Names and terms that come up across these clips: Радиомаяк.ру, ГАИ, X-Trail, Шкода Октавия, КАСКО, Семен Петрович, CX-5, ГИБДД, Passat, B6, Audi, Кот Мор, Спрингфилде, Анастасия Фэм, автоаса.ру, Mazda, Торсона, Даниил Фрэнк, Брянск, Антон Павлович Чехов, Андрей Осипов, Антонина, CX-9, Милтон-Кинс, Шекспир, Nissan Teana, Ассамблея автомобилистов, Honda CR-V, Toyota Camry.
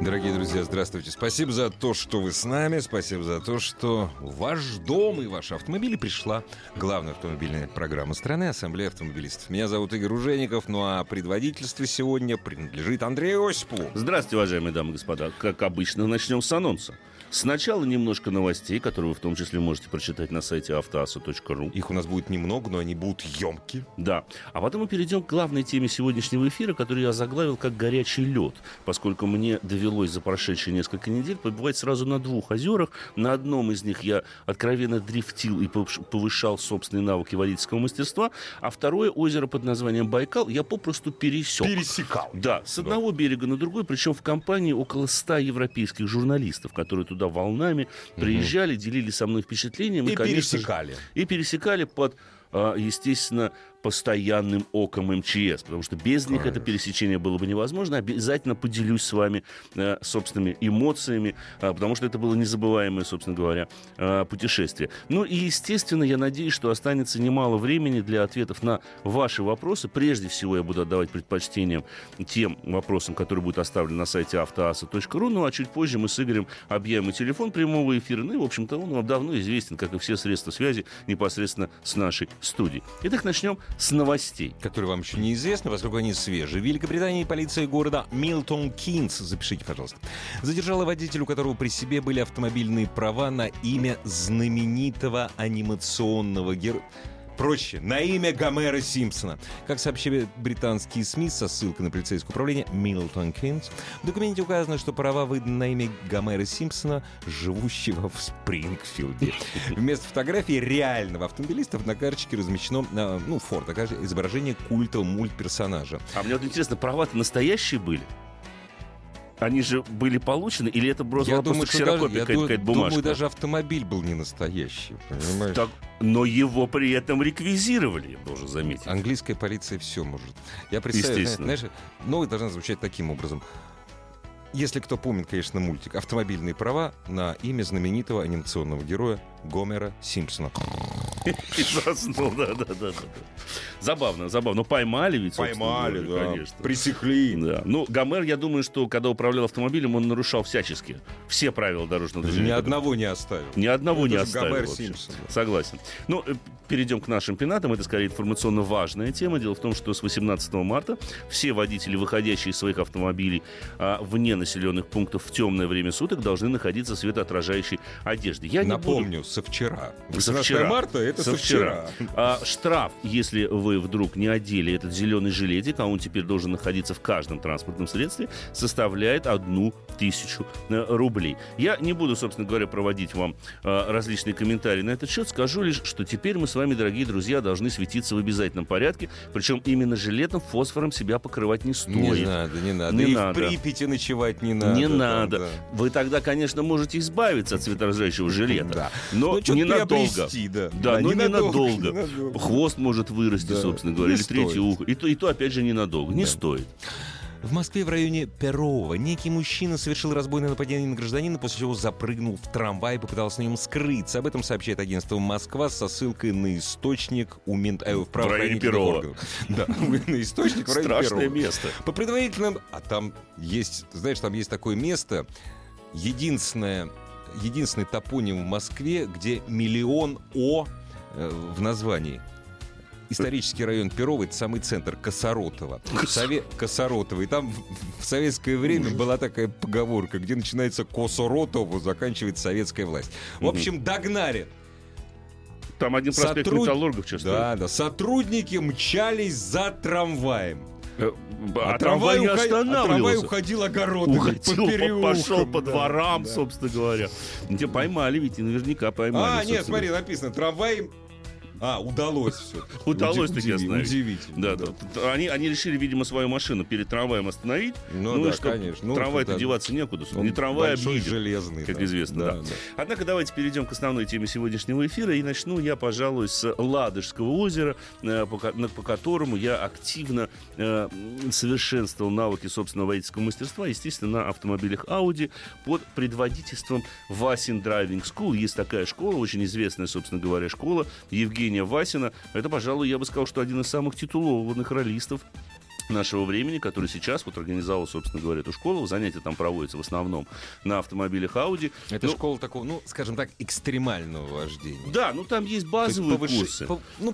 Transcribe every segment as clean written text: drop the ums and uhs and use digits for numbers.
Дорогие друзья, здравствуйте. Спасибо за то, что вы с нами. Спасибо за то, что ваш дом и ваш автомобиль пришла главная автомобильная программа страны — Ассамблея автомобилистов. Меня зовут Игорь Руженников, ну а предводительство сегодня принадлежит Андрею Осипову. Здравствуйте, уважаемые дамы и господа. Как обычно, начнем с анонса. Сначала немножко новостей, которые вы в том числе можете прочитать на сайте автоаса.ру. Их у нас будет немного, но они будут емкие. Да. А потом мы перейдем к главной теме сегодняшнего эфира, которую я заглавил как «горячий лед», поскольку мне довелось за прошедшие несколько недель побывать сразу на двух озерах. На одном из них я откровенно дрифтил и повышал собственные навыки водительского мастерства, а второе озеро под названием Байкал я попросту пересек. Пересекал. Да. С одного берега на другой, причем в компании около 100 европейских журналистов, которые тут волнами приезжали, делились со мной впечатлением. И пересекали. И пересекали под, естественно, постоянным оком МЧС, потому что без них это пересечение было бы невозможно. Обязательно поделюсь с вами собственными эмоциями, потому что это было незабываемое, собственно говоря, путешествие. Ну и, естественно, я надеюсь, что останется немало времени для ответов на ваши вопросы. Прежде всего, я буду отдавать предпочтение тем вопросам, которые будут оставлены на сайте автоаса.ру, ну а чуть позже мы с Игорем объявим и телефон прямого эфира, ну и, в общем-то, он вам давно известен, как и все средства связи непосредственно с нашей студией. Итак, начнем с новостей, которые вам еще неизвестны, поскольку они свежие. В Великобритании полиция города Милтон-Кинс, запишите, пожалуйста, задержала водителя, у которого при себе были автомобильные права на имя знаменитого анимационного героя. Проще, на имя Гомера Симпсона. Как сообщили британские СМИ со ссылкой на полицейское управление Милтон-Кинс, в документе указано, что права выданы на имя Гомера Симпсона, живущего в Спрингфилде. Вместо фотографии реального автомобилиста на карточке размещено, ну, фото, изображение культового мультперсонажа. А мне вот интересно, права-то настоящие были? Они же были получены, или это просто ксерокопия какая-то бумажка? Я думаю, даже автомобиль был не настоящий, понимаешь? Так, но его при этом реквизировали, я должен заметить. Английская полиция все может. Я представляю, знаешь, новость должна звучать таким образом. Если кто помнит, конечно, мультик, автомобильные права на имя знаменитого анимационного героя Гомера Симпсона. И заснул, да. Забавно. Поймали ведь, поймали, да, конечно. Пресекли. Да. Ну, Гомер, я думаю, что когда управлял автомобилем, он нарушал всячески все правила дорожного движения. Ни одного не оставил. Гомер Симпсон. Согласен. Ну, перейдем к нашим пенатам. Это, скорее, информационно важная тема. Дело в том, что с 18 марта все водители, выходящие из своих автомобилей вне населенных пунктов в темное время суток, должны находиться в светоотражающей одежде. Напомню, со вчера. 18 марта это со вчера. Штраф, если вы вдруг не одели этот зеленый жилетик, а он теперь должен находиться в каждом транспортном средстве, составляет 1000 рублей. Я не буду, собственно говоря, проводить вам различные комментарии на этот счет. Скажу лишь, что теперь мы с вами, дорогие друзья, должны светиться в обязательном порядке. Причем именно жилетом, фосфором себя покрывать не стоит. Не надо. И в Припяти ночевать не надо. Вы тогда, конечно, можете избавиться от светоотражающего жилета. Да. Но ненадолго. Ненадолго. Хвост может вырасти, собственно говоря, или третье ухо. И то, опять же, ненадолго. Не стоит. В Москве в районе Перова некий мужчина совершил разбойное нападение на гражданина, после чего запрыгнул в трамвай и попытался на нем скрыться. Об этом сообщает агентство «Москва» со ссылкой на источник в районе Перова. Да, на источник в районе Перова. Страшное место. По предварительным... А там есть, знаешь, там есть такое место, единственный топоним в Москве, где миллион «о» в названии. Исторический район Перова — это самый центр, Косоротова. Косоротова. И там в советское время была такая поговорка, где начинается Косоротово, заканчивается советская власть. В общем, догнали. Там один проспект Металлургов, честно. Да. Сотрудники мчались за трамваем. А трамвай не останавливался. Трамвай уходил огородами. Пошел по дворам, собственно говоря. Тебя поймали ведь, и наверняка поймали. Нет, смотри, написано, трамвай... А, удалось все. Удалось-таки остановить. Удивительно. Да. Они решили, видимо, свою машину перед трамваем остановить. Ну да, конечно. Трамвай-то деваться некуда. Не трамвай, а железный. Как известно, да. Однако давайте перейдем к основной теме сегодняшнего эфира. И начну я, пожалуй, с Ладожского озера, по которому я активно совершенствовал навыки собственного водительского мастерства, естественно, на автомобилях Audi под предводительством Васин Driving School. Есть такая школа, очень известная, собственно говоря, школа Евгения Васина. Это, пожалуй, я бы сказал, что один из самых титулованных раллистов нашего времени, который сейчас вот организовал, собственно говоря, эту школу. Занятия там проводятся в основном на автомобилях Audi. Это школа такого, скажем так, экстремального вождения. Да, там есть базовые курсы.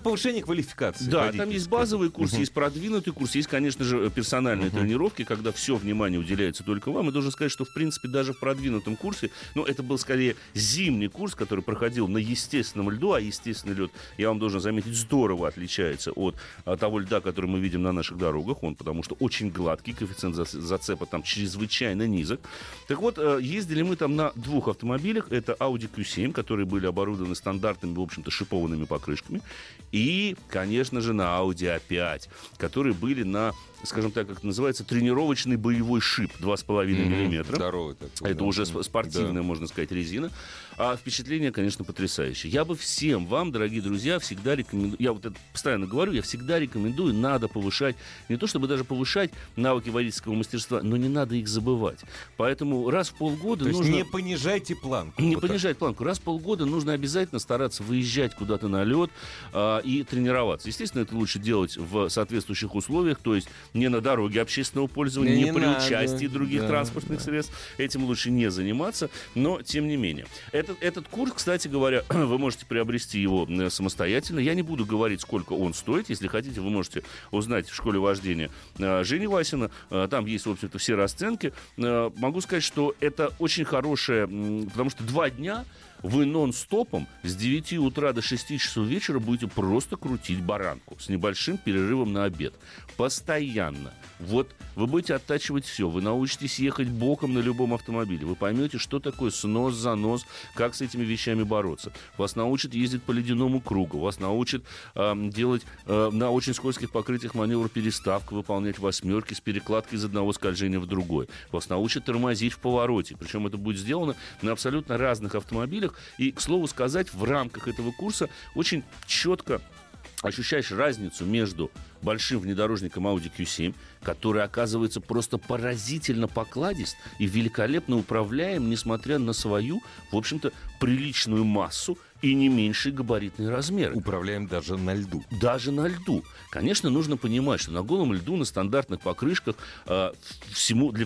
Повышение квалификации. Да, там есть базовый курс, есть продвинутый курс, есть, конечно же, персональные тренировки, когда все внимание уделяется только вам. И должен сказать, что, в принципе, даже в продвинутом курсе, это был скорее зимний курс, который проходил на естественном льду, а естественный лед, я вам должен заметить, здорово отличается от того льда, который мы видим на наших дорогах. Потому что очень гладкий, коэффициент зацепа там чрезвычайно низок. Так вот, ездили мы там на двух автомобилях. Это Audi Q7, которые были оборудованы стандартными, в общем-то, шипованными покрышками. И, конечно же, на Audi A5, которые были на, скажем так, как это называется, тренировочный боевой шип 2,5 миллиметра. Здоровый такой. Это уже спортивная, можно сказать, резина. А впечатление, конечно, потрясающее. Я бы всем вам, дорогие друзья, всегда рекомендую, я вот это постоянно говорю, я всегда рекомендую, надо повышать, не то чтобы даже повышать навыки водительского мастерства, но не надо их забывать. Поэтому раз в полгода нужно... не понижайте планку. Не понижайте планку. Раз в полгода нужно обязательно стараться выезжать куда-то на лед и тренироваться. Естественно, это лучше делать в соответствующих условиях, то есть не на дороге общественного пользования, не при участии других транспортных средств. Этим лучше не заниматься, но тем не менее. Этот курс, кстати говоря, вы можете приобрести его самостоятельно. Я не буду говорить, сколько он стоит. Если хотите, вы можете узнать в школе вождения Жени Васина. Там есть, в общем-то, все расценки. Могу сказать, что это очень хорошее, потому что 2 дня вы нон-стопом с 9 утра до 6 часов вечера будете просто крутить баранку с небольшим перерывом на обед. Постоянно. Вот вы будете оттачивать все. Вы научитесь ехать боком на любом автомобиле. Вы поймете, что такое снос, занос, как с этими вещами бороться. Вас научат ездить по ледяному кругу. Вас научат делать на очень скользких покрытиях маневр переставка, выполнять восьмерки с перекладкой из одного скольжения в другое. Вас научат тормозить в повороте. Причем это будет сделано на абсолютно разных автомобилях. И, к слову сказать, в рамках этого курса очень четко ощущаешь разницу между большим внедорожником Audi Q7, который оказывается просто поразительно покладист и великолепно управляем, несмотря на свою, в общем-то, приличную массу и не меньший габаритный размер. Управляем даже на льду. Даже на льду. Конечно, нужно понимать, что на голом льду, на стандартных покрышках для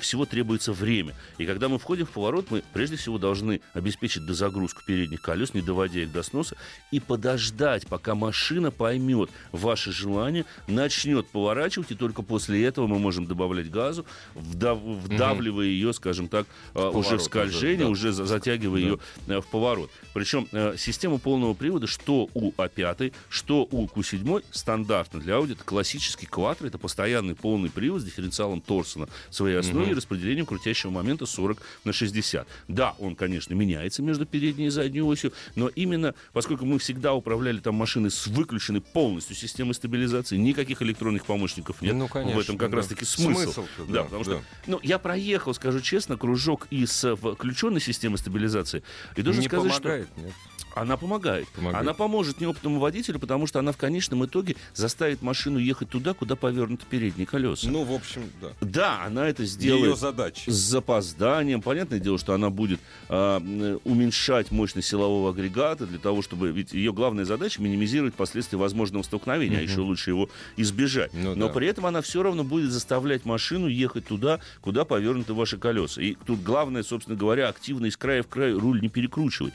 всего требуется время. И когда мы входим в поворот, мы прежде всего должны обеспечить дозагрузку передних колес, не доводя их до сноса, и подождать, пока машина поймет ваше желание, начнет поворачивать, и только после этого мы можем добавлять газу, вдавливая ее, скажем так, уже в скольжение, уже затягивая ее в поворот. Причем система полного привода, что у А5, что у Q7, стандартно для Audi, это классический Quattro, это постоянный полный привод с дифференциалом Торсона в своей основе и распределением крутящего момента 40/60. Да, он, конечно, меняется между передней и задней осью, но именно, поскольку мы всегда управляли там машиной с выключенной полностью системой стабилизации, никаких электронных помощников нет. Конечно, в этом как раз-таки смысл. Да, потому что я проехал, скажу честно, кружок из включенной системы стабилизации, и должен сказать, помогает, что... Нет. Она помогает. Она поможет неопытному водителю, потому что она в конечном итоге заставит машину ехать туда, куда повернуты передние колеса. В общем, да. Да, она это сделает. Ее задача. С запозданием. Понятное дело, что она будет уменьшать мощность силового агрегата для того, чтобы... Ведь ее главная задача — минимизировать последствия возможного столкновения, а еще лучше его избежать. Но при этом она все равно будет заставлять машину ехать туда, куда повернуты ваши колеса. И тут главное, собственно говоря, активно из края в край руль не перекручивать.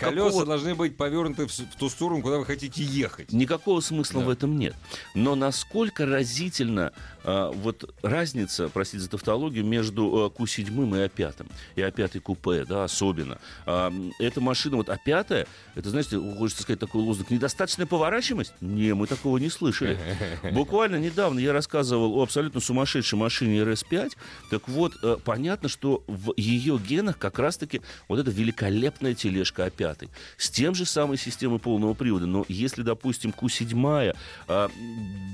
Колеса должны быть повернуты в ту сторону, куда вы хотите ехать. Никакого смысла в этом нет. Но насколько разительно вот разница, простите за тавтологию, между Q7 и A5, и A5 купе, да, особенно. Эта машина, вот A5, это, знаете, хочется сказать такой лозунг, недостаточная поворачиваемость? Не, мы такого не слышали. Буквально недавно я рассказывал о абсолютно сумасшедшей машине RS5. Так вот, понятно, что в ее генах как раз-таки вот эта великолепная тележка A5 с тем же самой системой полного привода. Но если, допустим, Q7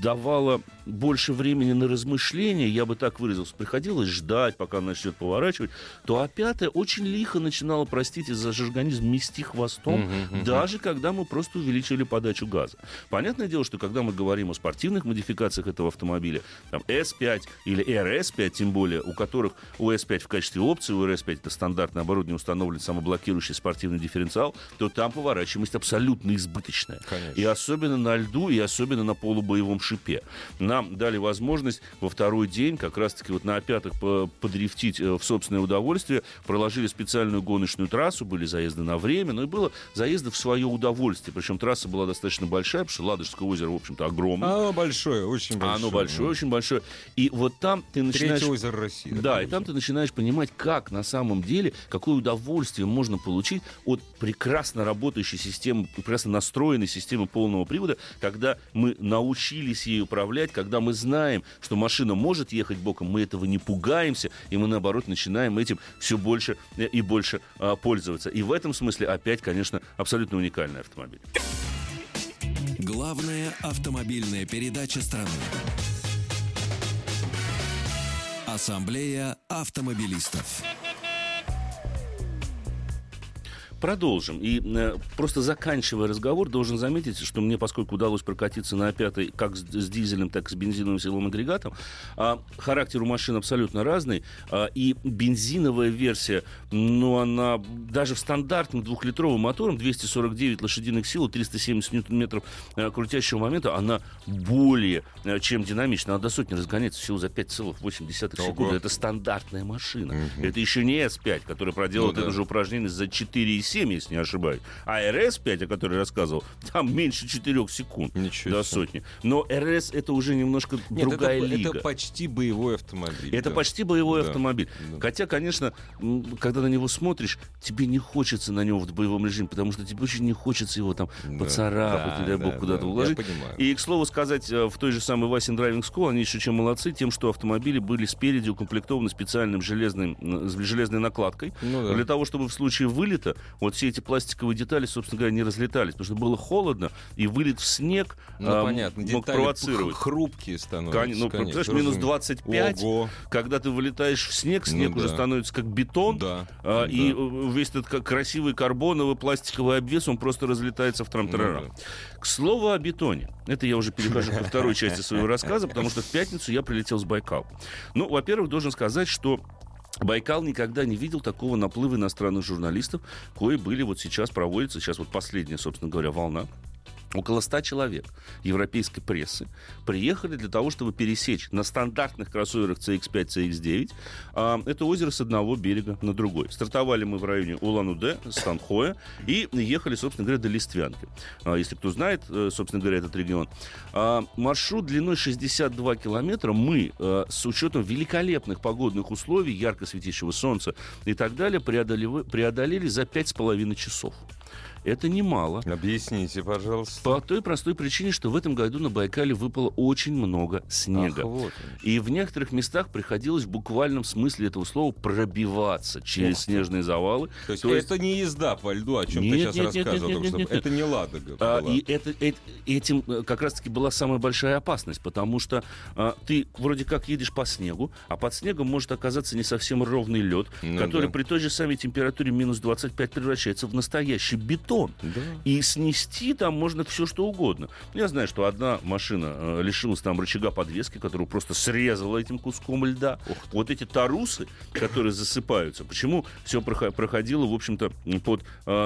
давала больше времени на размышления, я бы так выразился, приходилось ждать, пока она начнет поворачивать, то A5 очень лихо начинала, простите за жаргонизм, мести хвостом, даже когда мы просто увеличили подачу газа. Понятное дело, что когда мы говорим о спортивных модификациях этого автомобиля, там S5 или RS5, тем более, у которых у S5 в качестве опции, у RS5 это стандартное оборудование, установлен самоблокирующий спортивный дифференциал, то там поворачиваемость абсолютно избыточная. Конечно. И особенно на льду, и особенно на полубоевом шипе. Нам дали возможность во второй день как раз-таки вот на опятах подрифтить в собственное удовольствие. Проложили специальную гоночную трассу, были заезды на время, но и было заезды в свое удовольствие. Причем трасса была достаточно большая, потому что Ладожское озеро, в общем-то, огромное. Оно большое, очень большое. Оно большое, очень большое. И вот там ты начинаешь... Третье озеро России. Да, и там ты начинаешь понимать, как на самом деле, какое удовольствие можно получить от прекрасно работающей системы, прекрасно настроенной системы полного привода, когда мы научились ей управлять, когда мы знаем, что машина может ехать боком, мы этого не пугаемся, и мы, наоборот, начинаем этим все больше и больше пользоваться. И в этом смысле опять, конечно, абсолютно уникальный автомобиль. Главная автомобильная передача страны. Ассамблея автомобилистов. Продолжим. И просто заканчивая разговор, должен заметить, что мне, поскольку удалось прокатиться на A5 как с дизелем, так и с бензиновым силовым агрегатом, характер у машин абсолютно разный, и бензиновая версия, ну, она даже в стандартном двухлитровом мотором 249 лошадиных сил, 370 ньютон-метров крутящего момента, она более чем динамична. Она до сотни разгоняется всего за 5,8 секунды. Это стандартная машина. Угу. Это еще не S5, которая проделала это же упражнение за 4,7, если не ошибаюсь. А RS5, о которой я рассказывал, там меньше 4 секунд до сотни. Но RS это уже немножко другая лига. Это почти боевой автомобиль. Это почти боевой автомобиль. Да. Хотя, конечно, когда на него смотришь, тебе не хочется на него в боевом режиме, потому что тебе очень не хочется его там поцарапать, не дай бог, куда-то уложить. И, к слову сказать, в той же самой Васин Драйвинг Скул они еще чем молодцы, тем, что автомобили были спереди укомплектованы специальным железной накладкой, для того, чтобы в случае вылета вот все эти пластиковые детали, собственно говоря, не разлетались, потому что было холодно, и вылет в снег мог провоцировать. Хрупкие становятся. Конечно, минус 25, когда ты вылетаешь в снег, уже становится как бетон, и весь этот красивый карбоновый пластиковый обвес, он просто разлетается в трам-тарарам. К слову о бетоне. Это я уже перехожу ко второй части своего рассказа, потому что в пятницу я прилетел с Байкала. Ну, во-первых, должен сказать, что Байкал никогда не видел такого наплыва иностранных журналистов, кои были вот сейчас, проводятся, сейчас вот последняя, собственно говоря, волна. Около 100 человек европейской прессы приехали для того, чтобы пересечь на стандартных кроссоверах CX-5, CX-9 это озеро с одного берега на другой. Стартовали мы в районе Улан-Удэ, Станхоя, и ехали, собственно говоря, до Листвянки. Если кто знает, собственно говоря, этот регион. Маршрут длиной 62 километра мы с учетом великолепных погодных условий, ярко светящего солнца и так далее, преодолели за 5,5 часов. Это немало. Объясните, пожалуйста. По той простой причине, что в этом году на Байкале выпало очень много снега. Ах, вот и в некоторых местах приходилось в буквальном смысле этого слова пробиваться через снежные завалы. То есть это не езда по льду, о чем ты сейчас рассказывал. Это не Ладога. И этим как раз-таки была самая большая опасность, потому что ты вроде как едешь по снегу, а под снегом может оказаться не совсем ровный лед, который при той же самой температуре минус 25 превращается в настоящий бетон. Да. И снести там можно все, что угодно. Я знаю, что одна машина лишилась там рычага подвески, которую просто срезала этим куском льда. Вот эти тарусы, которые засыпаются. Почему все проходило, в общем-то, под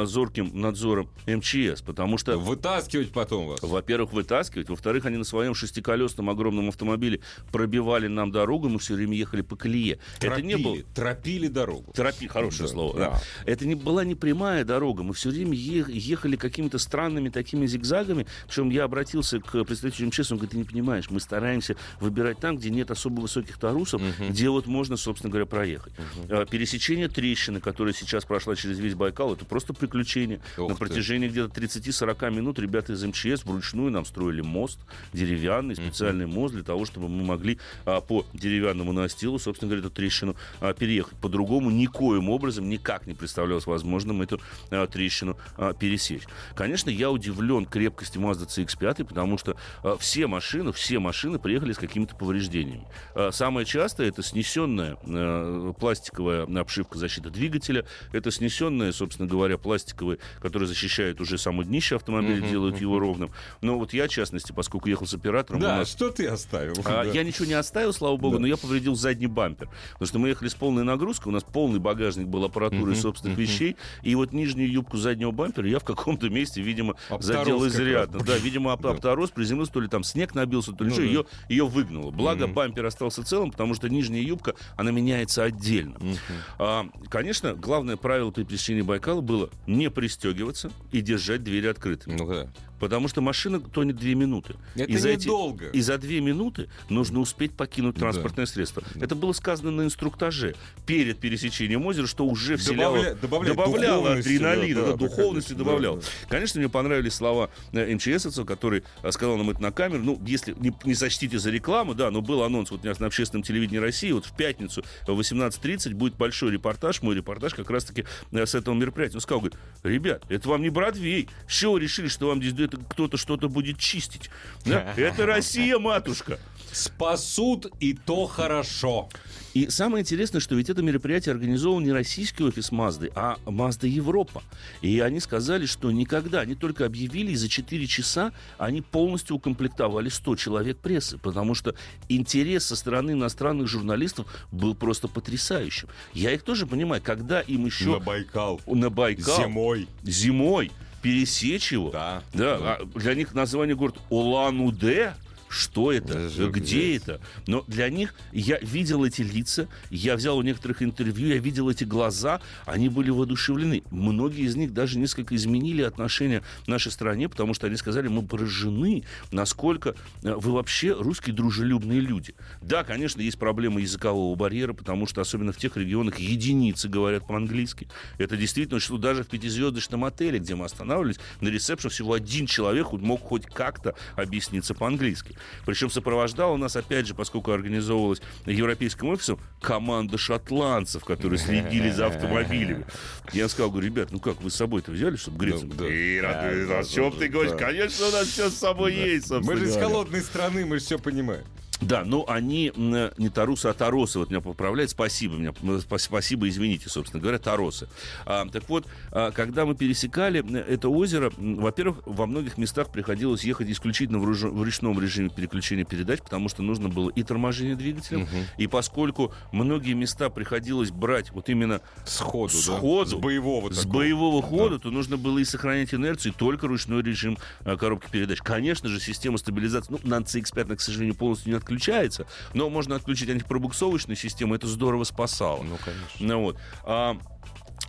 зорким надзором МЧС? Потому что... Вытаскивать потом вас. Во-первых, вытаскивать. Во-вторых, они на своем шестиколесном огромном автомобиле пробивали нам дорогу, мы все время ехали по колее. Тропили дорогу. Хорошее слово. Да. Это была не прямая дорога. Мы все время ехали ехали какими-то странными такими зигзагами. Причем я обратился к представителю МЧС, он говорит, ты не понимаешь, мы стараемся выбирать там, где нет особо высоких торусов, где вот можно, собственно говоря, проехать. Пересечение трещины, которая сейчас прошла через весь Байкал, это просто приключение. На протяжении где-то 30-40 минут ребята из МЧС вручную нам строили мост, деревянный, специальный мост, для того, чтобы мы могли по деревянному настилу, собственно говоря, эту трещину переехать. По-другому никоим образом, никак не представлялось возможным эту трещину пересечь. Конечно, я удивлен крепкости Mazda CX-5, потому что все машины приехали с какими-то повреждениями. Самое частое — это снесенная пластиковая обшивка защиты двигателя, это снесенная, собственно говоря, пластиковая, которая защищает уже само днище автомобиля, делают его ровным. Но вот я, в частности, поскольку ехал с оператором... Да, у нас... что ты оставил? Я ничего не оставил, слава богу, но я повредил задний бампер. Потому что мы ехали с полной нагрузкой, у нас полный багажник был аппаратуры и собственных вещей, и вот нижнюю юбку заднего бампера я в каком-то месте, видимо, задел изрядно. Да, видимо, обторос, приземлился, то ли там снег набился, то ли что, ее выгнуло. Благо, бампер остался целым, потому что нижняя юбка, она меняется отдельно. Конечно, главное правило при пересечении Байкала было не пристегиваться и держать двери открытыми. Потому что машина тонет 2 минуты. Это недолго. И за 2 минуты нужно успеть покинуть транспортное средство. Это было сказано на инструктаже перед пересечением озера, что уже добавляло адреналина, духовности добавляло. Конечно, мне понравились слова МЧСовца, который сказал нам это на камеру. Ну, если не сочтите за рекламу, да, но был анонс вот на общественном телевидении России, вот в пятницу в 18:30 будет большой репортаж, мой репортаж как раз-таки с этого мероприятия. Он сказал, говорит, ребят, это вам не Бродвей. С чего вы решили, что вам здесь кто-то что-то будет чистить? Да? Это Россия, матушка. Спасут, и то хорошо. И самое интересное, что ведь это мероприятие организовал не российский офис Мазды, а Мазда Европа. И они сказали, что никогда, они только объявили, и за 4 часа они полностью укомплектовали 100 человек прессы, потому что интерес со стороны иностранных журналистов был просто потрясающим. Я их тоже понимаю, когда им еще... На Байкал. Зимой. Пересечь его. Да. Для них название города Улан-Удэ. Что это? Где это? Но для них я видел эти лица, я взял у некоторых интервью, я видел эти глаза, они были воодушевлены. Многие из них даже несколько изменили отношение к нашей стране, потому что они сказали, мы поражены, насколько вы вообще русские дружелюбные люди. Да, конечно, есть проблема языкового барьера, потому что особенно в тех регионах единицы говорят по-английски. Это действительно, что даже в 5-звездочном отеле, где мы останавливались, на ресепшн всего один человек мог хоть как-то объясниться по-английски. Причем сопровождала нас, опять же, поскольку организовывалась европейским офисом, команда шотландцев, которые следили за автомобилями. Я сказал, говорю, ребят, ну как, вы с собой-то взяли, чтобы греться? О чем ты говоришь? Конечно, у нас все с собой есть. Мы же из холодной страны, мы же все понимаем. Да, но они не тарусы, а торосы. Вот меня поправляют. Спасибо, извините, собственно говоря, торосы. Так вот, когда мы пересекали это озеро, во-первых, во многих местах приходилось ехать исключительно в ручном режиме переключения передач, потому что нужно было и торможение двигателем, и поскольку многие места приходилось брать вот именно сходу, с боевого хода, то нужно было и сохранять инерцию, и только ручной режим коробки передач. Конечно же, система стабилизации, на CX-5, к сожалению, полностью не отключается, но можно отключить антипробуксовочную систему, это здорово спасало. Ну, конечно.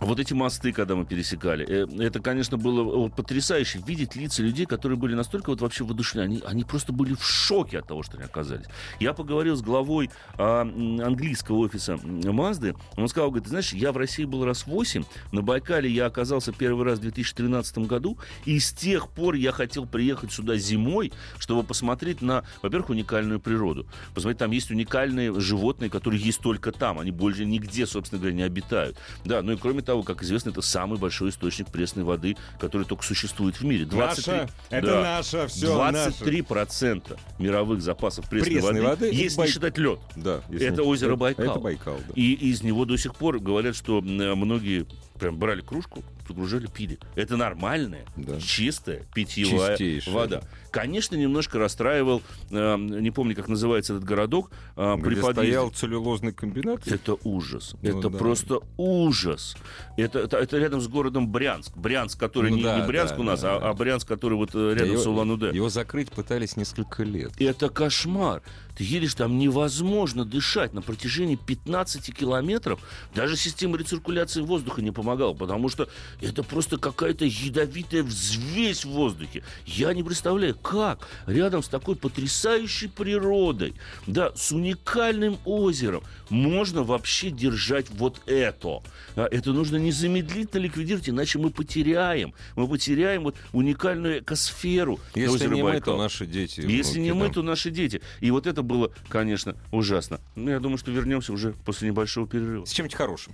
Вот эти мосты, когда мы пересекали, это, конечно, было потрясающе видеть лица людей, которые были настолько вот вообще воодушевлены. Они просто были в шоке от того, что они оказались. Я поговорил с главой английского офиса Мазды. Он сказал, говорит, ты знаешь, я в России был раз 8, на Байкале я оказался первый раз в 2013 году, и с тех пор я хотел приехать сюда зимой, чтобы посмотреть на, во-первых, уникальную природу. Посмотреть, там есть уникальные животные, которые есть только там, они больше нигде, собственно говоря, не обитают. Да, ну и кроме того, как известно, это самый большой источник пресной воды, который только существует в мире. 23% мировых запасов пресной воды, если не считать лед. Да, это озеро Байкал. Это Байкал, да. И из него до сих пор говорят, что многие прям брали кружку, погружали, пили. Это нормальная, чистая питьевая вода. Конечно, немножко расстраивал, не помню, как называется этот городок, при подъезде. Стоял целлюлозный комбинат. Это ужас. Просто ужас. Это рядом с городом Брянск. Брянск, который не Брянск у нас, а Брянск, который вот рядом с Улан-Удэ. Его закрыть пытались несколько лет. Это кошмар. Ты едешь, там невозможно дышать на протяжении 15 километров. Даже система рециркуляции воздуха не помогала, потому что это просто какая-то ядовитая взвесь в воздухе. Я не представляю, как рядом с такой потрясающей природой, да, с уникальным озером можно вообще держать вот это. Это нужно незамедлительно ликвидировать, иначе мы потеряем. Мы потеряем вот уникальную экосферу. Если не мы, то наши дети. Если не мы, то наши дети. И вот это было, конечно, ужасно. Но я думаю, что вернемся уже после небольшого перерыва. С чем-то хорошим.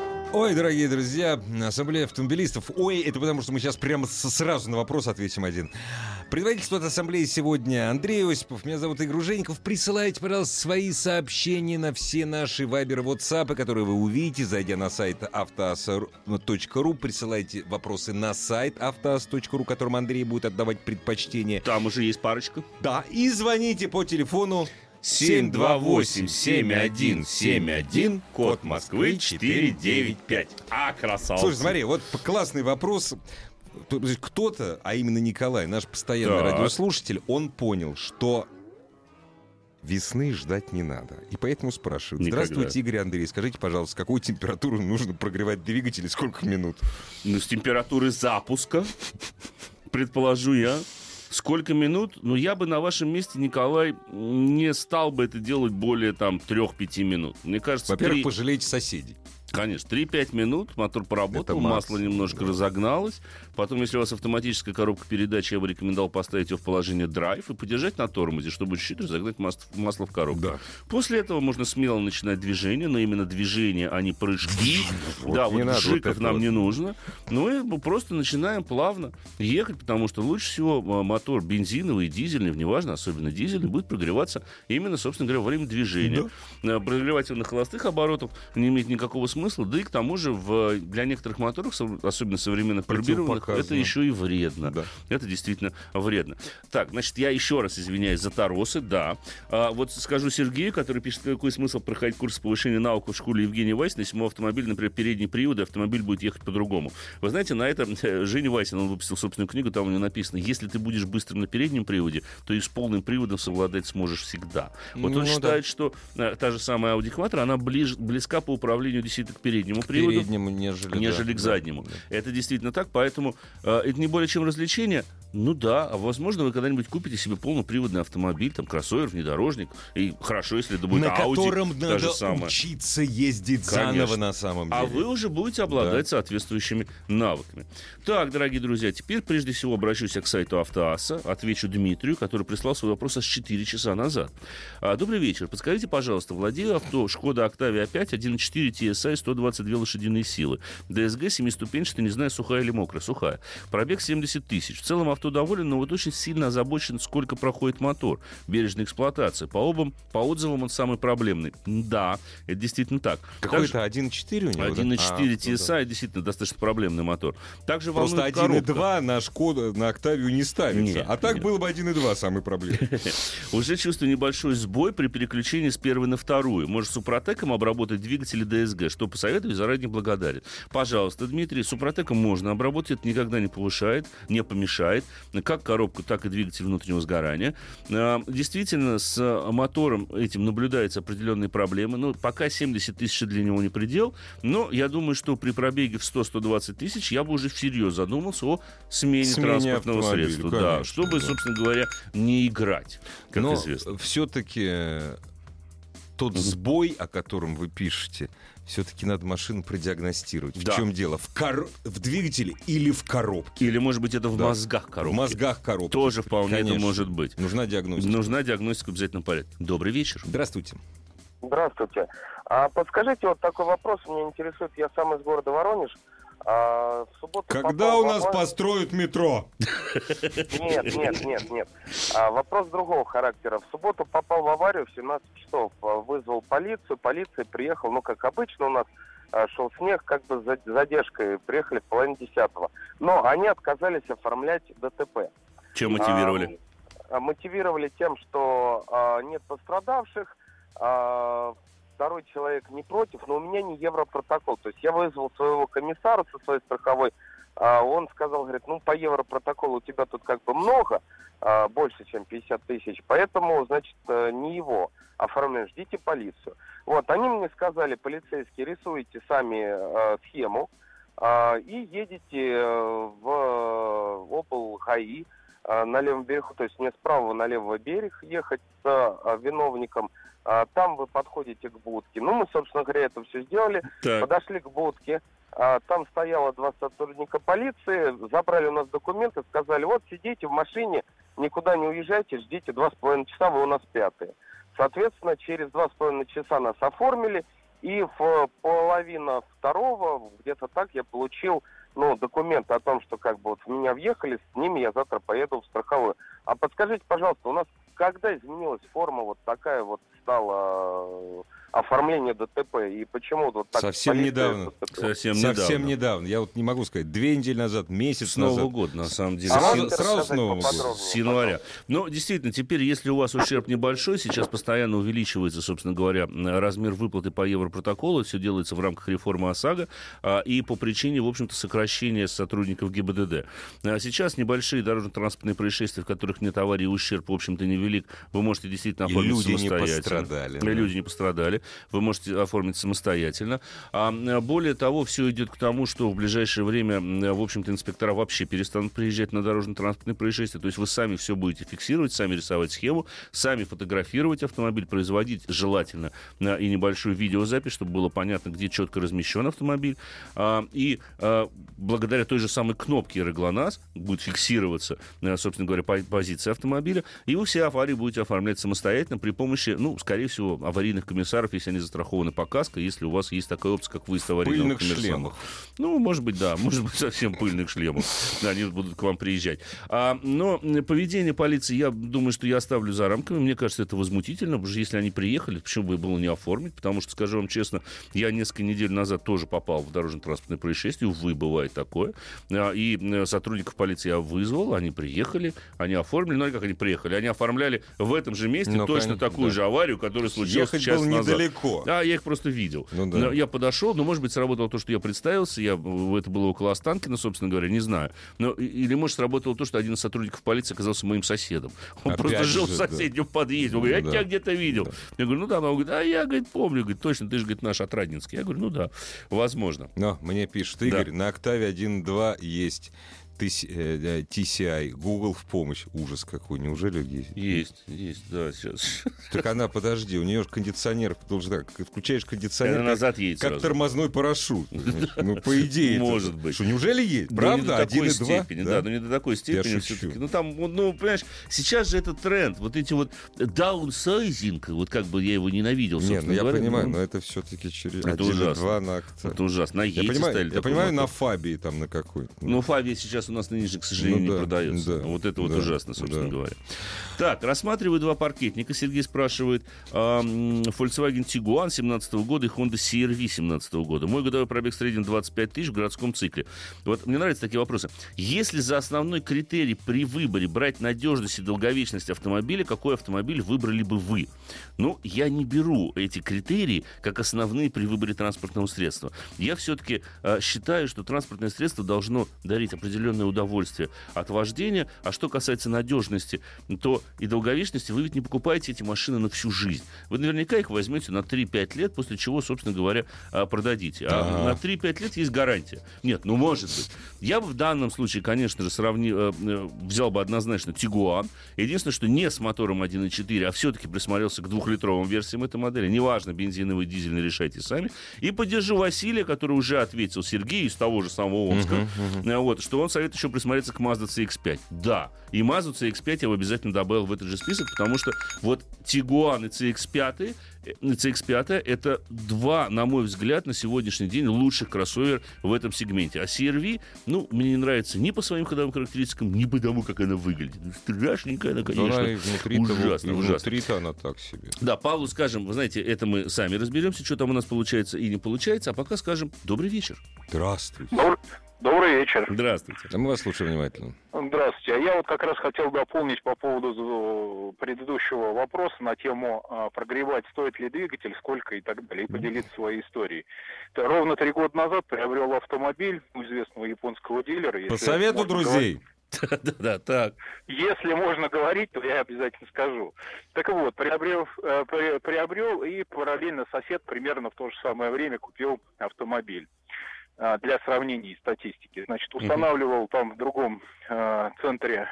Ой, дорогие друзья, Ассамблея автомобилистов. Ой, это потому, что мы сейчас прямо сразу на вопрос ответим один. Предводительство от Ассамблеи сегодня Андрей Осипов. Меня зовут Игорь Руженников. Присылайте, пожалуйста, свои сообщения на все наши вайберы, ватсапы, которые вы увидите, зайдя на сайт автоаса.ру. Присылайте вопросы на сайт автоаса.ру, которым Андрей будет отдавать предпочтение. Там уже есть парочка. Да, и звоните по телефону 728-7171, код Москвы 495. А, красавцы. Слушай, смотри, вот классный вопрос. Кто-то, а именно Николай, наш постоянный радиослушатель, он понял, что весны ждать не надо. И поэтому спрашивают. Никогда. Здравствуйте, Игорь и Андрей. Скажите, пожалуйста, какую температуру нужно прогревать двигатель и сколько минут? Ну, с температуры запуска, предположу я. Сколько минут? Ну, я бы на вашем месте, Николай, не стал бы это делать более, там, 3-5 минут. Мне кажется, во-первых, пожалейте соседей. Конечно, 3-5 минут, мотор поработал, масло немножко разогналось. Потом, если у вас автоматическая коробка передач, я бы рекомендовал поставить ее в положение драйв и подержать на тормозе, чтобы чуть-чуть разогнать масло в коробку. Да. После этого можно смело начинать движение, но именно движение, а не прыжки. Вот да, вот жиков нам не нужно. Ну и мы просто начинаем плавно ехать, потому что лучше всего мотор бензиновый, дизельный, неважно, особенно дизельный, будет прогреваться именно, собственно говоря, во время движения. Да. Прогревать его на холостых оборотах не имеет никакого смысла. Да и к тому же для некоторых моторов, особенно современных турбированных, это еще и вредно. Да. Это действительно вредно. Так, значит, я еще раз извиняюсь за торосы, да. Вот скажу Сергею, который пишет, какой смысл проходить курс повышения навыков в школе Евгения Васина, если у автомобиля, например, передний привод, и автомобиль будет ехать по-другому. Вы знаете, на это Женя Васин, он выпустил собственную книгу, там у него написано, если ты будешь быстрым на переднем приводе, то и с полным приводом совладать сможешь всегда. Вот он считает, что та же самая Audi Quattro, она близка по управлению действительно к переднему приводу, нежели к заднему. Да. Это действительно так, поэтому это не более чем развлечение. Ну да, а возможно, вы когда-нибудь купите себе полноприводный автомобиль, там, кроссовер, внедорожник, и хорошо, если это будет Audi. На котором надо учиться ездить заново на самом деле. А вы уже будете обладать соответствующими навыками. Так, дорогие друзья, теперь прежде всего обращусь я к сайту Автоаса, отвечу Дмитрию, который прислал свой вопрос аж 4 часа назад. Добрый вечер, подскажите, пожалуйста, владею авто Шкода Октавия A5 1.4 TSI 122 лошадиные силы, ДСГ 7-ступенчатый, не знаю, сухая или мокрая, сухая. Пробег 70 тысяч. В целом авто доволен, но вот очень сильно озабочен, сколько проходит мотор. Бережная эксплуатация. По отзывам он самый проблемный. Да, это действительно так. Какой-то 1.4 у него? 1.4 TSI, действительно, достаточно проблемный мотор. Также просто 1.2 на Шкоду, на Октавию не ставится. Нет, а так было бы 1.2 самый проблемный. Уже чувствую небольшой сбой при переключении с первой на вторую. Может, Супротеком обработать двигатели ДСГ? Что посоветую, заранее благодарен. Пожалуйста, Дмитрий, Супротеком можно обработать, это никогда не повышает, не помешает. Как коробку, так и двигатель внутреннего сгорания. Действительно, с мотором этим наблюдаются определенные проблемы. Ну, пока 70 тысяч для него не предел. Но я думаю, что при пробеге в 100-120 тысяч я бы уже всерьез задумался о смене транспортного средства. Конечно, да, чтобы, собственно говоря, не играть, как но известно. Все-таки тот сбой, о котором вы пишете, все-таки надо машину продиагностировать. Да. В чем дело? В двигателе или в коробке? Или, может быть, это в мозгах коробки. В мозгах коробки. Тоже вполне это может быть. Нужна диагностика. Нужна диагностика в обязательном порядке. Добрый вечер. Здравствуйте. Здравствуйте. А подскажите, вот такой вопрос меня интересует. Я сам из города Воронеж. А в субботу когда у нас построят метро? Нет. Вопрос другого характера. В субботу попал в аварию в 17 часов. Вызвал полицию. Полиция приехала, ну, как обычно у нас, шел снег, как бы с задержкой. Приехали в половине 10-го. Но они отказались оформлять ДТП. Чем мотивировали? Мотивировали тем, что нет пострадавших, второй человек не против, но у меня не европротокол. То есть я вызвал своего комиссара со своей страховой, он сказал, говорит, ну по европротоколу у тебя тут как бы много, больше, чем 50 тысяч, поэтому, значит, не его оформляем, ждите полицию. Вот, они мне сказали, полицейские, рисуйте сами схему и едете в ОПЛ-ГАИ, на левом берегу, то есть не с правого на левый берег ехать с виновником. Там вы подходите к будке. Ну, мы, собственно говоря, это все сделали. Так. Подошли к будке. Там стояло два сотрудника полиции. Забрали у нас документы, сказали, вот сидите в машине, никуда не уезжайте, ждите 2,5 часа, вы у нас пятые. Соответственно, через 2,5 часа нас оформили. И в половину второго, где-то так, я получил... ну, документы о том, что как бы вот в меня въехали, с ними я завтра поеду в страховую. А подскажите, пожалуйста, у нас когда изменилась форма вот такая вот стала оформление ДТП? И почему вот так? Совсем недавно. Я вот не могу сказать. 2 недели назад, месяц назад. С Нового года, на самом деле. Сразу с Нового года. С января. Но действительно, теперь, если у вас ущерб небольшой, сейчас постоянно увеличивается, собственно говоря, размер выплаты по европротоколу. Все делается в рамках реформы ОСАГО и по причине, в общем-то, сокращения сотрудников ГИБДД. Сейчас небольшие дорожно-транспортные происшествия, в которых нет аварии, ущерб, в общем-то, невелик. Вы можете действительно оформить самостоятельно. Люди не пострадали. Вы можете оформить самостоятельно. А более того, все идет к тому, что в ближайшее время, в общем-то, инспектора вообще перестанут приезжать на дорожно-транспортные происшествия. То есть вы сами все будете фиксировать, сами рисовать схему, сами фотографировать автомобиль, производить желательно и небольшую видеозапись, чтобы было понятно, где четко размещен автомобиль. И благодаря той же самой кнопке «РГЛОНАСС» будет фиксироваться, собственно говоря, позиция автомобиля. И вы все аварии будете оформлять самостоятельно при помощи, ну, скорее всего, аварийных комиссаров, если они застрахованы по каско, если у вас есть такая опция, как выезд аварийного комиссара. Ну, может быть, да, может быть, совсем пыльных шлемов. Они будут к вам приезжать. Но поведение полиции, я думаю, что я оставлю за рамками. Мне кажется, это возмутительно, потому что если они приехали, почему бы было не оформить? Потому что, скажу вам честно, я несколько недель назад тоже попал в дорожно-транспортное происшествие. Увы, бывает такое. И сотрудников полиции я вызвал, они приехали, они оформили. Ну, как они приехали? Они оформляли в этом же месте точно такую же аварию, которая случилась час назад. Да, я их просто видел. Ну, да. Я подошел, но, может быть, сработало то, что я представился. Это было около Останкина, собственно говоря, не знаю. Или, может, сработало то, что один из сотрудников полиции оказался моим соседом. Он опять просто жил в соседнем подъезде. Он говорит, я тебя где-то видел. Да. Я говорю, ну да. Он говорит, а я, говорит, помню. Говорит, точно, ты же, говорит, наш отрадненский. Я говорю, ну да, возможно. Но мне пишет Игорь, на «Октаве» 1.2 есть TSI, Google в помощь. Ужас какой, неужели есть? Есть, да, сейчас. Так она, подожди, у нее же кондиционер, потому что так, включаешь кондиционер, она назад едет как сразу. Тормозной парашют. Ну, по идее. Может быть. Что, неужели есть? Правда, 1.2? Да, но не до такой степени все-таки. Ну, там, ну, понимаешь, сейчас же это тренд. Вот эти вот даунсайзинг, вот как бы я его ненавидел, собственно говоря. Я понимаю, но это все-таки через 1.2 на «Октаве». Это ужасно. Я понимаю, на «Фабии» там на какой-то. Ну, «Фабия» сейчас у нас нынешний, к сожалению, не продается. Да, вот это вот ужасно, собственно говоря. Так, рассматриваю два паркетника. Сергей спрашивает. Volkswagen Tiguan 17 года и Honda CR-V 17 года. Мой годовой пробег в среднем 25 тысяч в городском цикле. Вот мне нравятся такие вопросы. Если за основной критерий при выборе брать надежность и долговечность автомобиля, какой автомобиль выбрали бы вы? Ну, я не беру эти критерии как основные при выборе транспортного средства. Я все-таки считаю, что транспортное средство должно дарить определенную удовольствие от вождения. А что касается надежности, то и долговечности, вы ведь не покупаете эти машины на всю жизнь. Вы наверняка их возьмете на 3-5 лет, после чего, собственно говоря, продадите. А на 3-5 лет есть гарантия. Нет, ну может быть. Я бы в данном случае, конечно же, взял бы однозначно Тигуан. Единственное, что не с мотором 1.4, а все-таки присмотрелся к 2-литровым версиям этой модели. Неважно, бензиновый, дизельный, решайте сами. И поддержу Василия, который уже ответил Сергею из того же самого Омска, вот, что он совет еще присмотреться к Mazda CX-5. Да, и Mazda CX-5 я бы обязательно добавил в этот же список, потому что вот Tiguan и CX-5 это два, на мой взгляд, на сегодняшний день лучших кроссовер в этом сегменте. А CR-V, ну, мне не нравится ни по своим ходовым характеристикам, ни потому, как она выглядит. Страшненькая она, конечно, да, ужасно. Внутри-то она так себе. Да, Павлу скажем, вы знаете, это мы сами разберемся, что там у нас получается и не получается, а пока скажем добрый вечер. Здравствуйте. Добрый вечер. Здравствуйте. Мы вас слушаем внимательно. Здравствуйте. Я вот как раз хотел дополнить по поводу предыдущего вопроса на тему прогревать, стоит ли двигатель, сколько и так далее, и поделиться своей историей. Ровно 3 года назад приобрел автомобиль у известного японского дилера. По совету друзей. Да, так. Если можно говорить, то я обязательно скажу. Так вот, приобрел, и параллельно сосед примерно в то же самое время купил автомобиль. Для сравнения и статистики. Значит, устанавливал там в другом центре,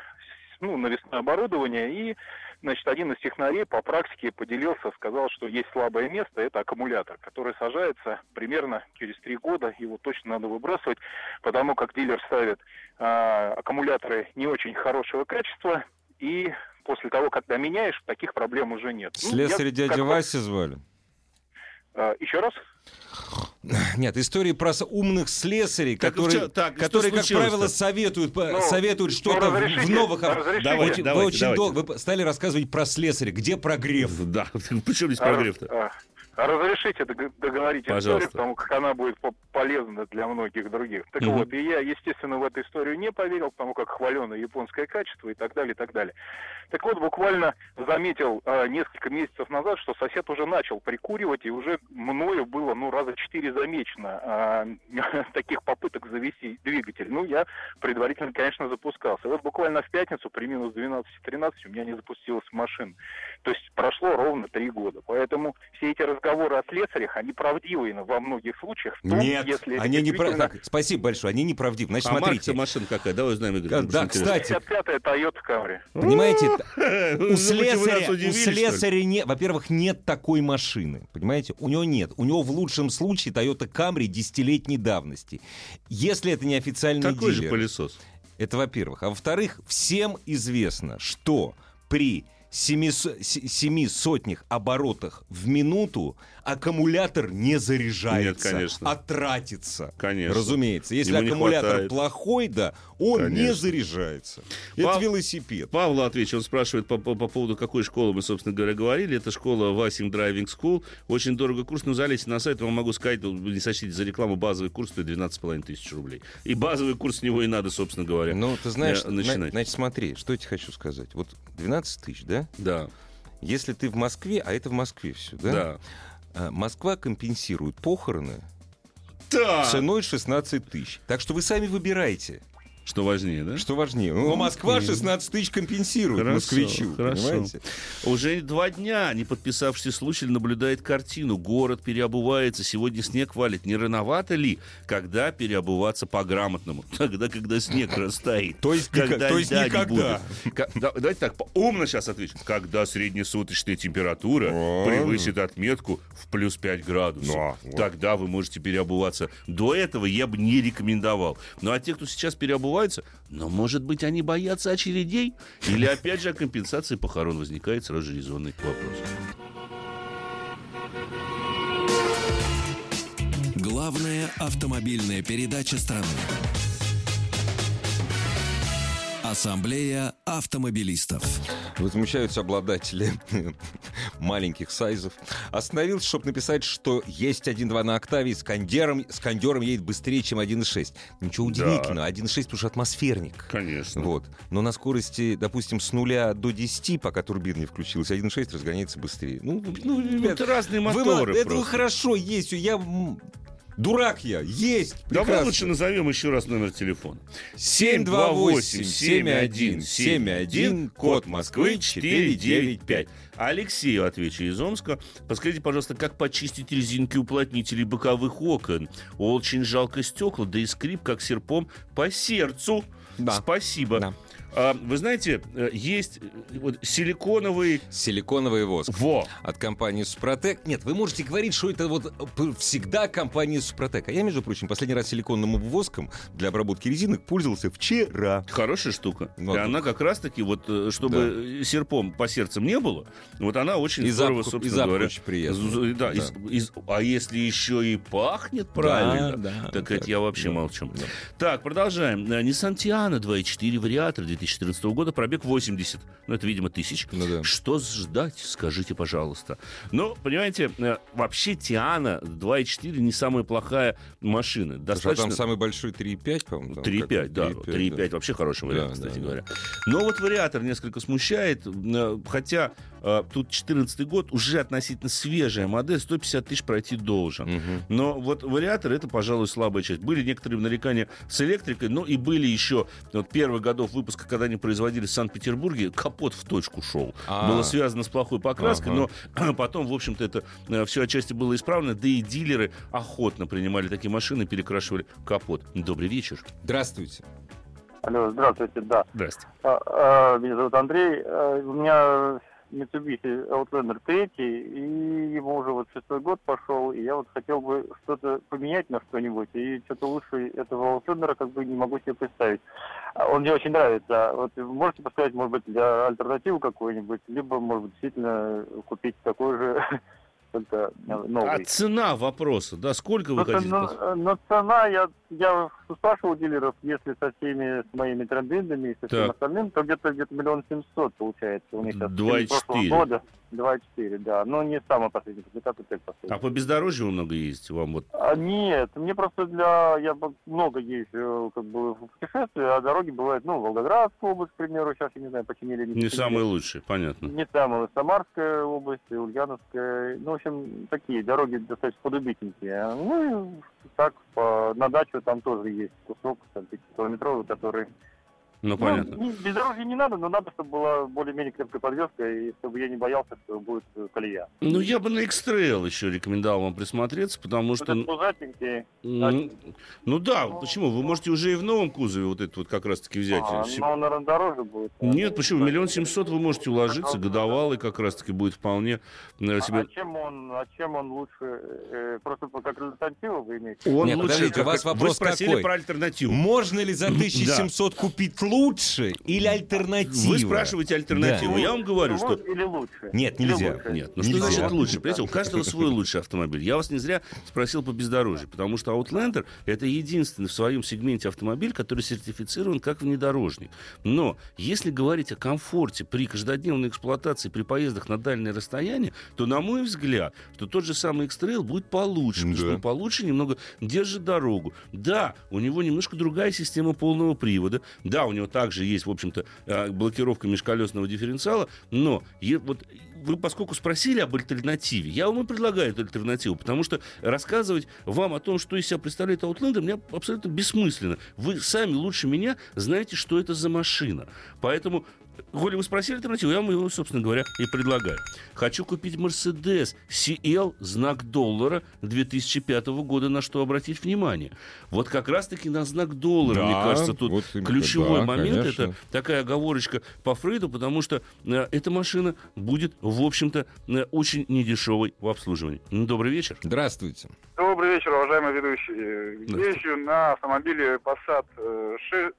ну, навесное оборудование, и, значит, один из технарей по практике поделился, сказал, что есть слабое место, это аккумулятор, который сажается примерно через 3 года, его точно надо выбрасывать, потому как дилер ставит аккумуляторы не очень хорошего качества, и после того, когда меняешь, таких проблем уже нет. Слесаря дядя Вася звали? Еще раз? Нет, истории про умных слесарей, которые как правило, советуют что-то в новых... Давайте, вы очень долго вы стали рассказывать про слесаря. Где прогрев? Да, почему здесь прогрев-то? Разрешите договорить историю, потому как она будет полезна для многих других. Так вот, и я, естественно, в эту историю не поверил, потому как хваленое японское качество и так далее, и так далее. Так вот, буквально заметил несколько месяцев назад, что сосед уже начал прикуривать, и уже мною было, раза 4 замечено таких попыток завести двигатель. Я предварительно, конечно, запускался. Вот буквально в пятницу при минус 12-13 у меня не запустилась машина. То есть прошло ровно 3 года. Поэтому все эти разговоры о слесарях, они правдивы во многих случаях. Нет, если они действительно... Спасибо большое, они неправдивы. Значит, смотрите. Машина какая, давай узнаем, Игорь. Да, кстати. 65-я Toyota Camry. Понимаете, у слесаря нет, во-первых, нет такой машины. Понимаете, у него нет. У него в лучшем случае Toyota Camry 10-летней давности. Если это не официальный дилер. Такой же пылесос. Это во-первых. А во-вторых, всем известно, что при 700 оборотах в минуту аккумулятор не заряжается, а тратится. Конечно. Разумеется. Если ему аккумулятор плохой, да, он не заряжается. Это велосипед. Павлу отвечу. Он спрашивает по поводу какой школы мы, собственно говоря, говорили. Это школа Васин Driving School. Очень дорогой курс. Но залезьте на сайт, вам могу сказать, не сочтите за рекламу, базовый курс стоит 12 500 рублей. И базовый курс с него и надо, собственно говоря. Ну, ты знаешь, значит, смотри, что я тебе хочу сказать. Вот 12 тысяч, да? Да. Если ты в Москве, а это в Москве все, да? Да. Москва компенсирует похороны ценой 16 тысяч. Так что вы сами выбираете. Что важнее, да? Что важнее. Ну, Москва 16 тысяч компенсирует москвичу, понимаете? Уже 2 дня не подписавшийся слушатель наблюдает картину. Город переобувается, сегодня снег валит. Не рановато ли, когда переобуваться по-грамотному? Тогда, когда снег растает. То есть никогда. Давайте так, умно сейчас отвечу. Когда среднесуточная температура превысит отметку в плюс 5 градусов. Тогда вы можете переобуваться. До этого я бы не рекомендовал. Ну, а те, кто сейчас переобувается, но, может быть, они боятся очередей? Или, опять же, о компенсации похорон возникает сразу же резонный вопрос. Главная автомобильная передача страны. Ассамблея автомобилистов. Возмущаются обладатели маленьких сайзов. Остановился, чтобы написать, что есть 1.2 на октаве, и с кондером едет быстрее, чем 1.6. Ничего удивительного. 1.6, потому что атмосферник. Конечно. Вот. Но на скорости, допустим, с 0 до 10, пока турбина не включилась, 1.6 разгоняется быстрее. Ребят, это разные моторы. Это хорошо есть. Дурак я, есть. Прекрасно. Давай лучше назовем еще раз номер телефона. 728-7171, код Москвы 495. Алексею отвечу из Омска. Подскажите, пожалуйста, как почистить резинки уплотнителей боковых окон? Очень жалко стекла, да и скрип, как серпом по сердцу. Да. Спасибо. Да. Вы знаете, есть силиконовый... Силиконовый воск. Во. От компании Супротек. Нет, вы можете говорить, что это вот всегда компания Супротек. А я, между прочим, последний раз силиконовым воском для обработки резинок пользовался вчера. Хорошая штука. Вот. И она как раз-таки, вот, чтобы серпом по сердцам не было, вот она очень и здорово, запах, собственно говоря. Очень приятно. Да, да. А если еще и пахнет правильно, так это я вообще молчу. Да. Так, продолжаем. Nissan Teana 2.4 вариатор 2014 года, пробег 80. Ну, это, видимо, тысяч. Ну, да. Что ждать, скажите, пожалуйста. Ну, понимаете, вообще Teana 2.4 не самая плохая машина. Достаточно... Там самый большой 3.5, по-моему. 3.5, да. 3.5 вообще хороший вариант, кстати говоря. Но вот вариатор несколько смущает, хотя тут 14 год, уже относительно свежая модель, 150 тысяч пройти должен. Угу. Но вот вариатор — это, пожалуй, слабая часть. Были некоторые нарекания с электрикой, но и были еще вот, первых годов выпуска, когда они производили в Санкт-Петербурге, капот в точку шел. А-а-а. Было связано с плохой покраской, но потом, в общем-то, это все отчасти было исправлено, да и дилеры охотно принимали такие машины и перекрашивали капот. Добрый вечер. Здравствуйте. Алло, здравствуйте, да. Здравствуйте. Меня зовут Андрей. У меня Mitsubishi Outlander 3, и ему уже вот 6-й год пошел, и я вот хотел бы что-то поменять на что-нибудь, и что-то лучше этого Outlander как бы не могу себе представить. Он мне очень нравится. Вот можете подсказать, может быть, для альтернативы какую-нибудь, либо, может быть, действительно купить такой же, только новый. А цена вопроса, да, сколько вы хотите? Но цена, я спрашивал дилеров, если со всеми с моими трендвиндами и со всем остальным, то где-то 1 700 000 получается у них сейчас. 2,4. 2,4, да. Но не самый последний, как Супротек последний. А по бездорожью много ездите вам? Вот? А, нет, мне просто я много езжу как бы в путешествия, а дороги бывают, ну, Волгоградская область, к примеру, сейчас, я не знаю, починили. Не самые лучшие, понятно. Не самые. Самарская область, Ульяновская, ну, в общем, такие дороги достаточно подубитенькие. Ну, и так, на дачу там тоже есть кусок, там, 5-километровый, который... Ну, понятно. Бездорожья не надо, но надо, чтобы была более-менее крепкая подвеска, и чтобы я не боялся, что будет колея. Ну, я бы на X-Trail еще рекомендовал вам присмотреться, потому что... Ну да, почему? Вы можете уже и в новом кузове вот это вот как раз-таки взять. Но он, наверное, дороже будет. Нет, почему? 1 700 000 вы можете уложиться, годовалый как раз-таки будет вполне... А чем он лучше? Просто как альтернативу вы имеете? Нет, подождите, у вас вопрос какой? Вы спросили про альтернативу. Можно ли за 1700 купить лучше или альтернативу? Вы спрашиваете альтернативу. Да. Я вам говорю, что... Или лучше. Нет, нельзя. Лучше. Нет, ну нельзя. Что значит лучше? Понимаете, у каждого свой лучший автомобиль. Я вас не зря спросил по бездорожью, потому что Outlander — это единственный в своем сегменте автомобиль, который сертифицирован как внедорожник. Но если говорить о комфорте при каждодневной эксплуатации, при поездах на дальние расстояния, то, на мой взгляд, что тот же самый X-Trail будет получше. Да. Потому что он получше немного держит дорогу. Да, у него немножко другая система полного привода. Да, у него также есть, в общем-то, блокировка межколесного дифференциала, но вот вы, поскольку спросили об альтернативе, я вам и предлагаю эту альтернативу, потому что рассказывать вам о том, что из себя представляет Outlander, мне абсолютно бессмысленно. Вы сами лучше меня знаете, что это за машина. Поэтому, коли вы спросили альтернативу, я вам его, собственно говоря, и предлагаю. Хочу купить Mercedes CL, знак доллара 2005 года, на что обратить внимание. Вот как раз-таки на знак доллара, мне кажется, тут вот ключевой момент. Конечно. Это такая оговорочка по Фрейду, потому что эта машина будет, в общем-то, очень недешевой в обслуживании. Добрый вечер. Здравствуйте. Добрый вечер, уважаемые ведущие. Езжу на автомобиле Passat 6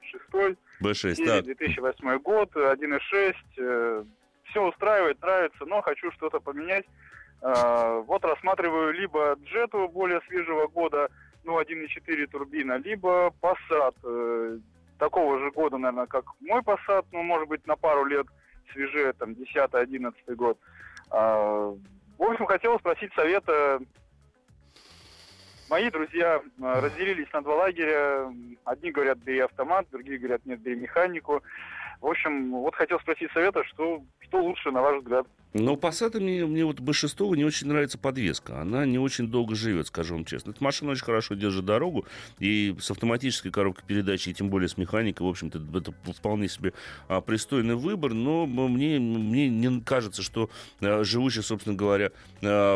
B6, да. 2008 год, 1.6. Все устраивает, нравится, но хочу что-то поменять. Вот рассматриваю либо Jetta более свежего года, ну, 1.4 турбина, либо Passat такого же года, наверное, как мой Passat, ну, может быть, на пару лет свежее, там, 10-11 год. В общем, хотел спросить совета. Мои друзья разделились на два лагеря. Одни говорят, бери автомат, другие говорят, нет, бери механику. В общем, вот хотел спросить совета, что лучше, на ваш взгляд? Но у Passat мне вот B6 не очень нравится подвеска. Она не очень долго живет, скажу вам честно. Эта машина очень хорошо держит дорогу. И с автоматической коробкой передач, и тем более с механикой, в общем-то, это вполне себе пристойный выбор. Но мне не кажется, что живущая, собственно говоря,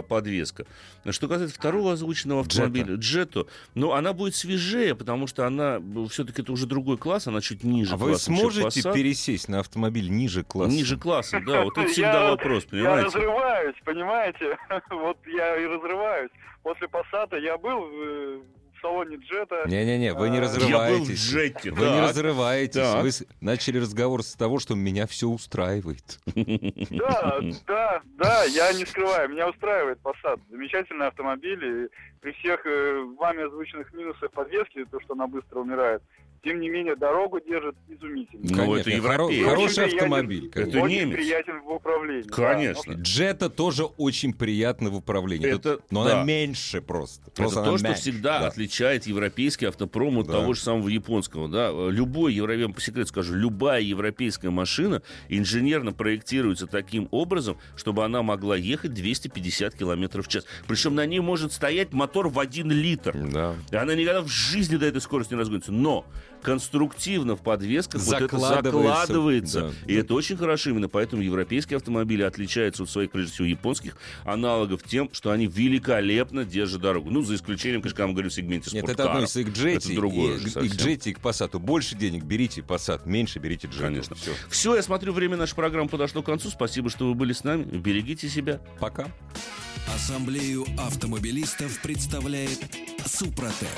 подвеска. Что касается второго озвученного автомобиля, Jetta, но она будет свежее, потому что она все-таки это уже другой класс, она чуть ниже класса. А вы сможете пересесть на автомобиль ниже класса? Ниже класса, да, вот это всегда вопрос. Понимаете? Я разрываюсь, понимаете? Вот я и разрываюсь. После Passat я был в салоне Jetta. Не-не-не, вы не разрываетесь. Я был в Jetta. Вы не разрываетесь. Так. Вы начали разговор с того, что меня все устраивает. Да, я не скрываю. Меня устраивает Passat. Замечательный автомобиль. И при всех вами озвученных минусах подвески, то, что она быстро умирает, тем не менее, дорогу держит изумительно. Ну, это европейский. Хороший автомобиль. Это очень немец. Приятен в управлении. Конечно. Да. Jetta тоже очень приятно в управлении. Это, но да. Она меньше просто. Это то, что меньше. Всегда да. Отличает европейский автопром от да. того же самого японского. Да? Любой, я по секрету скажу, любая европейская машина инженерно проектируется таким образом, чтобы она могла ехать 250 км в час. Причем на ней может стоять мотор в 1 литр. Да. И она никогда в жизни до этой скорости не разгонится. Но конструктивно в подвесках вот это закладывается. Да. И это очень хорошо. Именно поэтому европейские автомобили отличаются от своих, прежде всего, японских аналогов тем, что они великолепно держат дорогу. Ну, за исключением, конечно, когда мы говорим в сегменте спорткаров. Нет, это относится и к Jetta, и к Jetta, и к Passat. Больше денег берите Passat, меньше берите Jetta. Конечно. Все, я смотрю, время нашей программы подошло к концу. Спасибо, что вы были с нами. Берегите себя. Пока. Ассамблею автомобилистов представляет Супротек.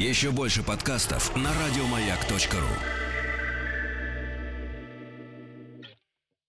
Еще больше подкастов на радиомаяк.ру.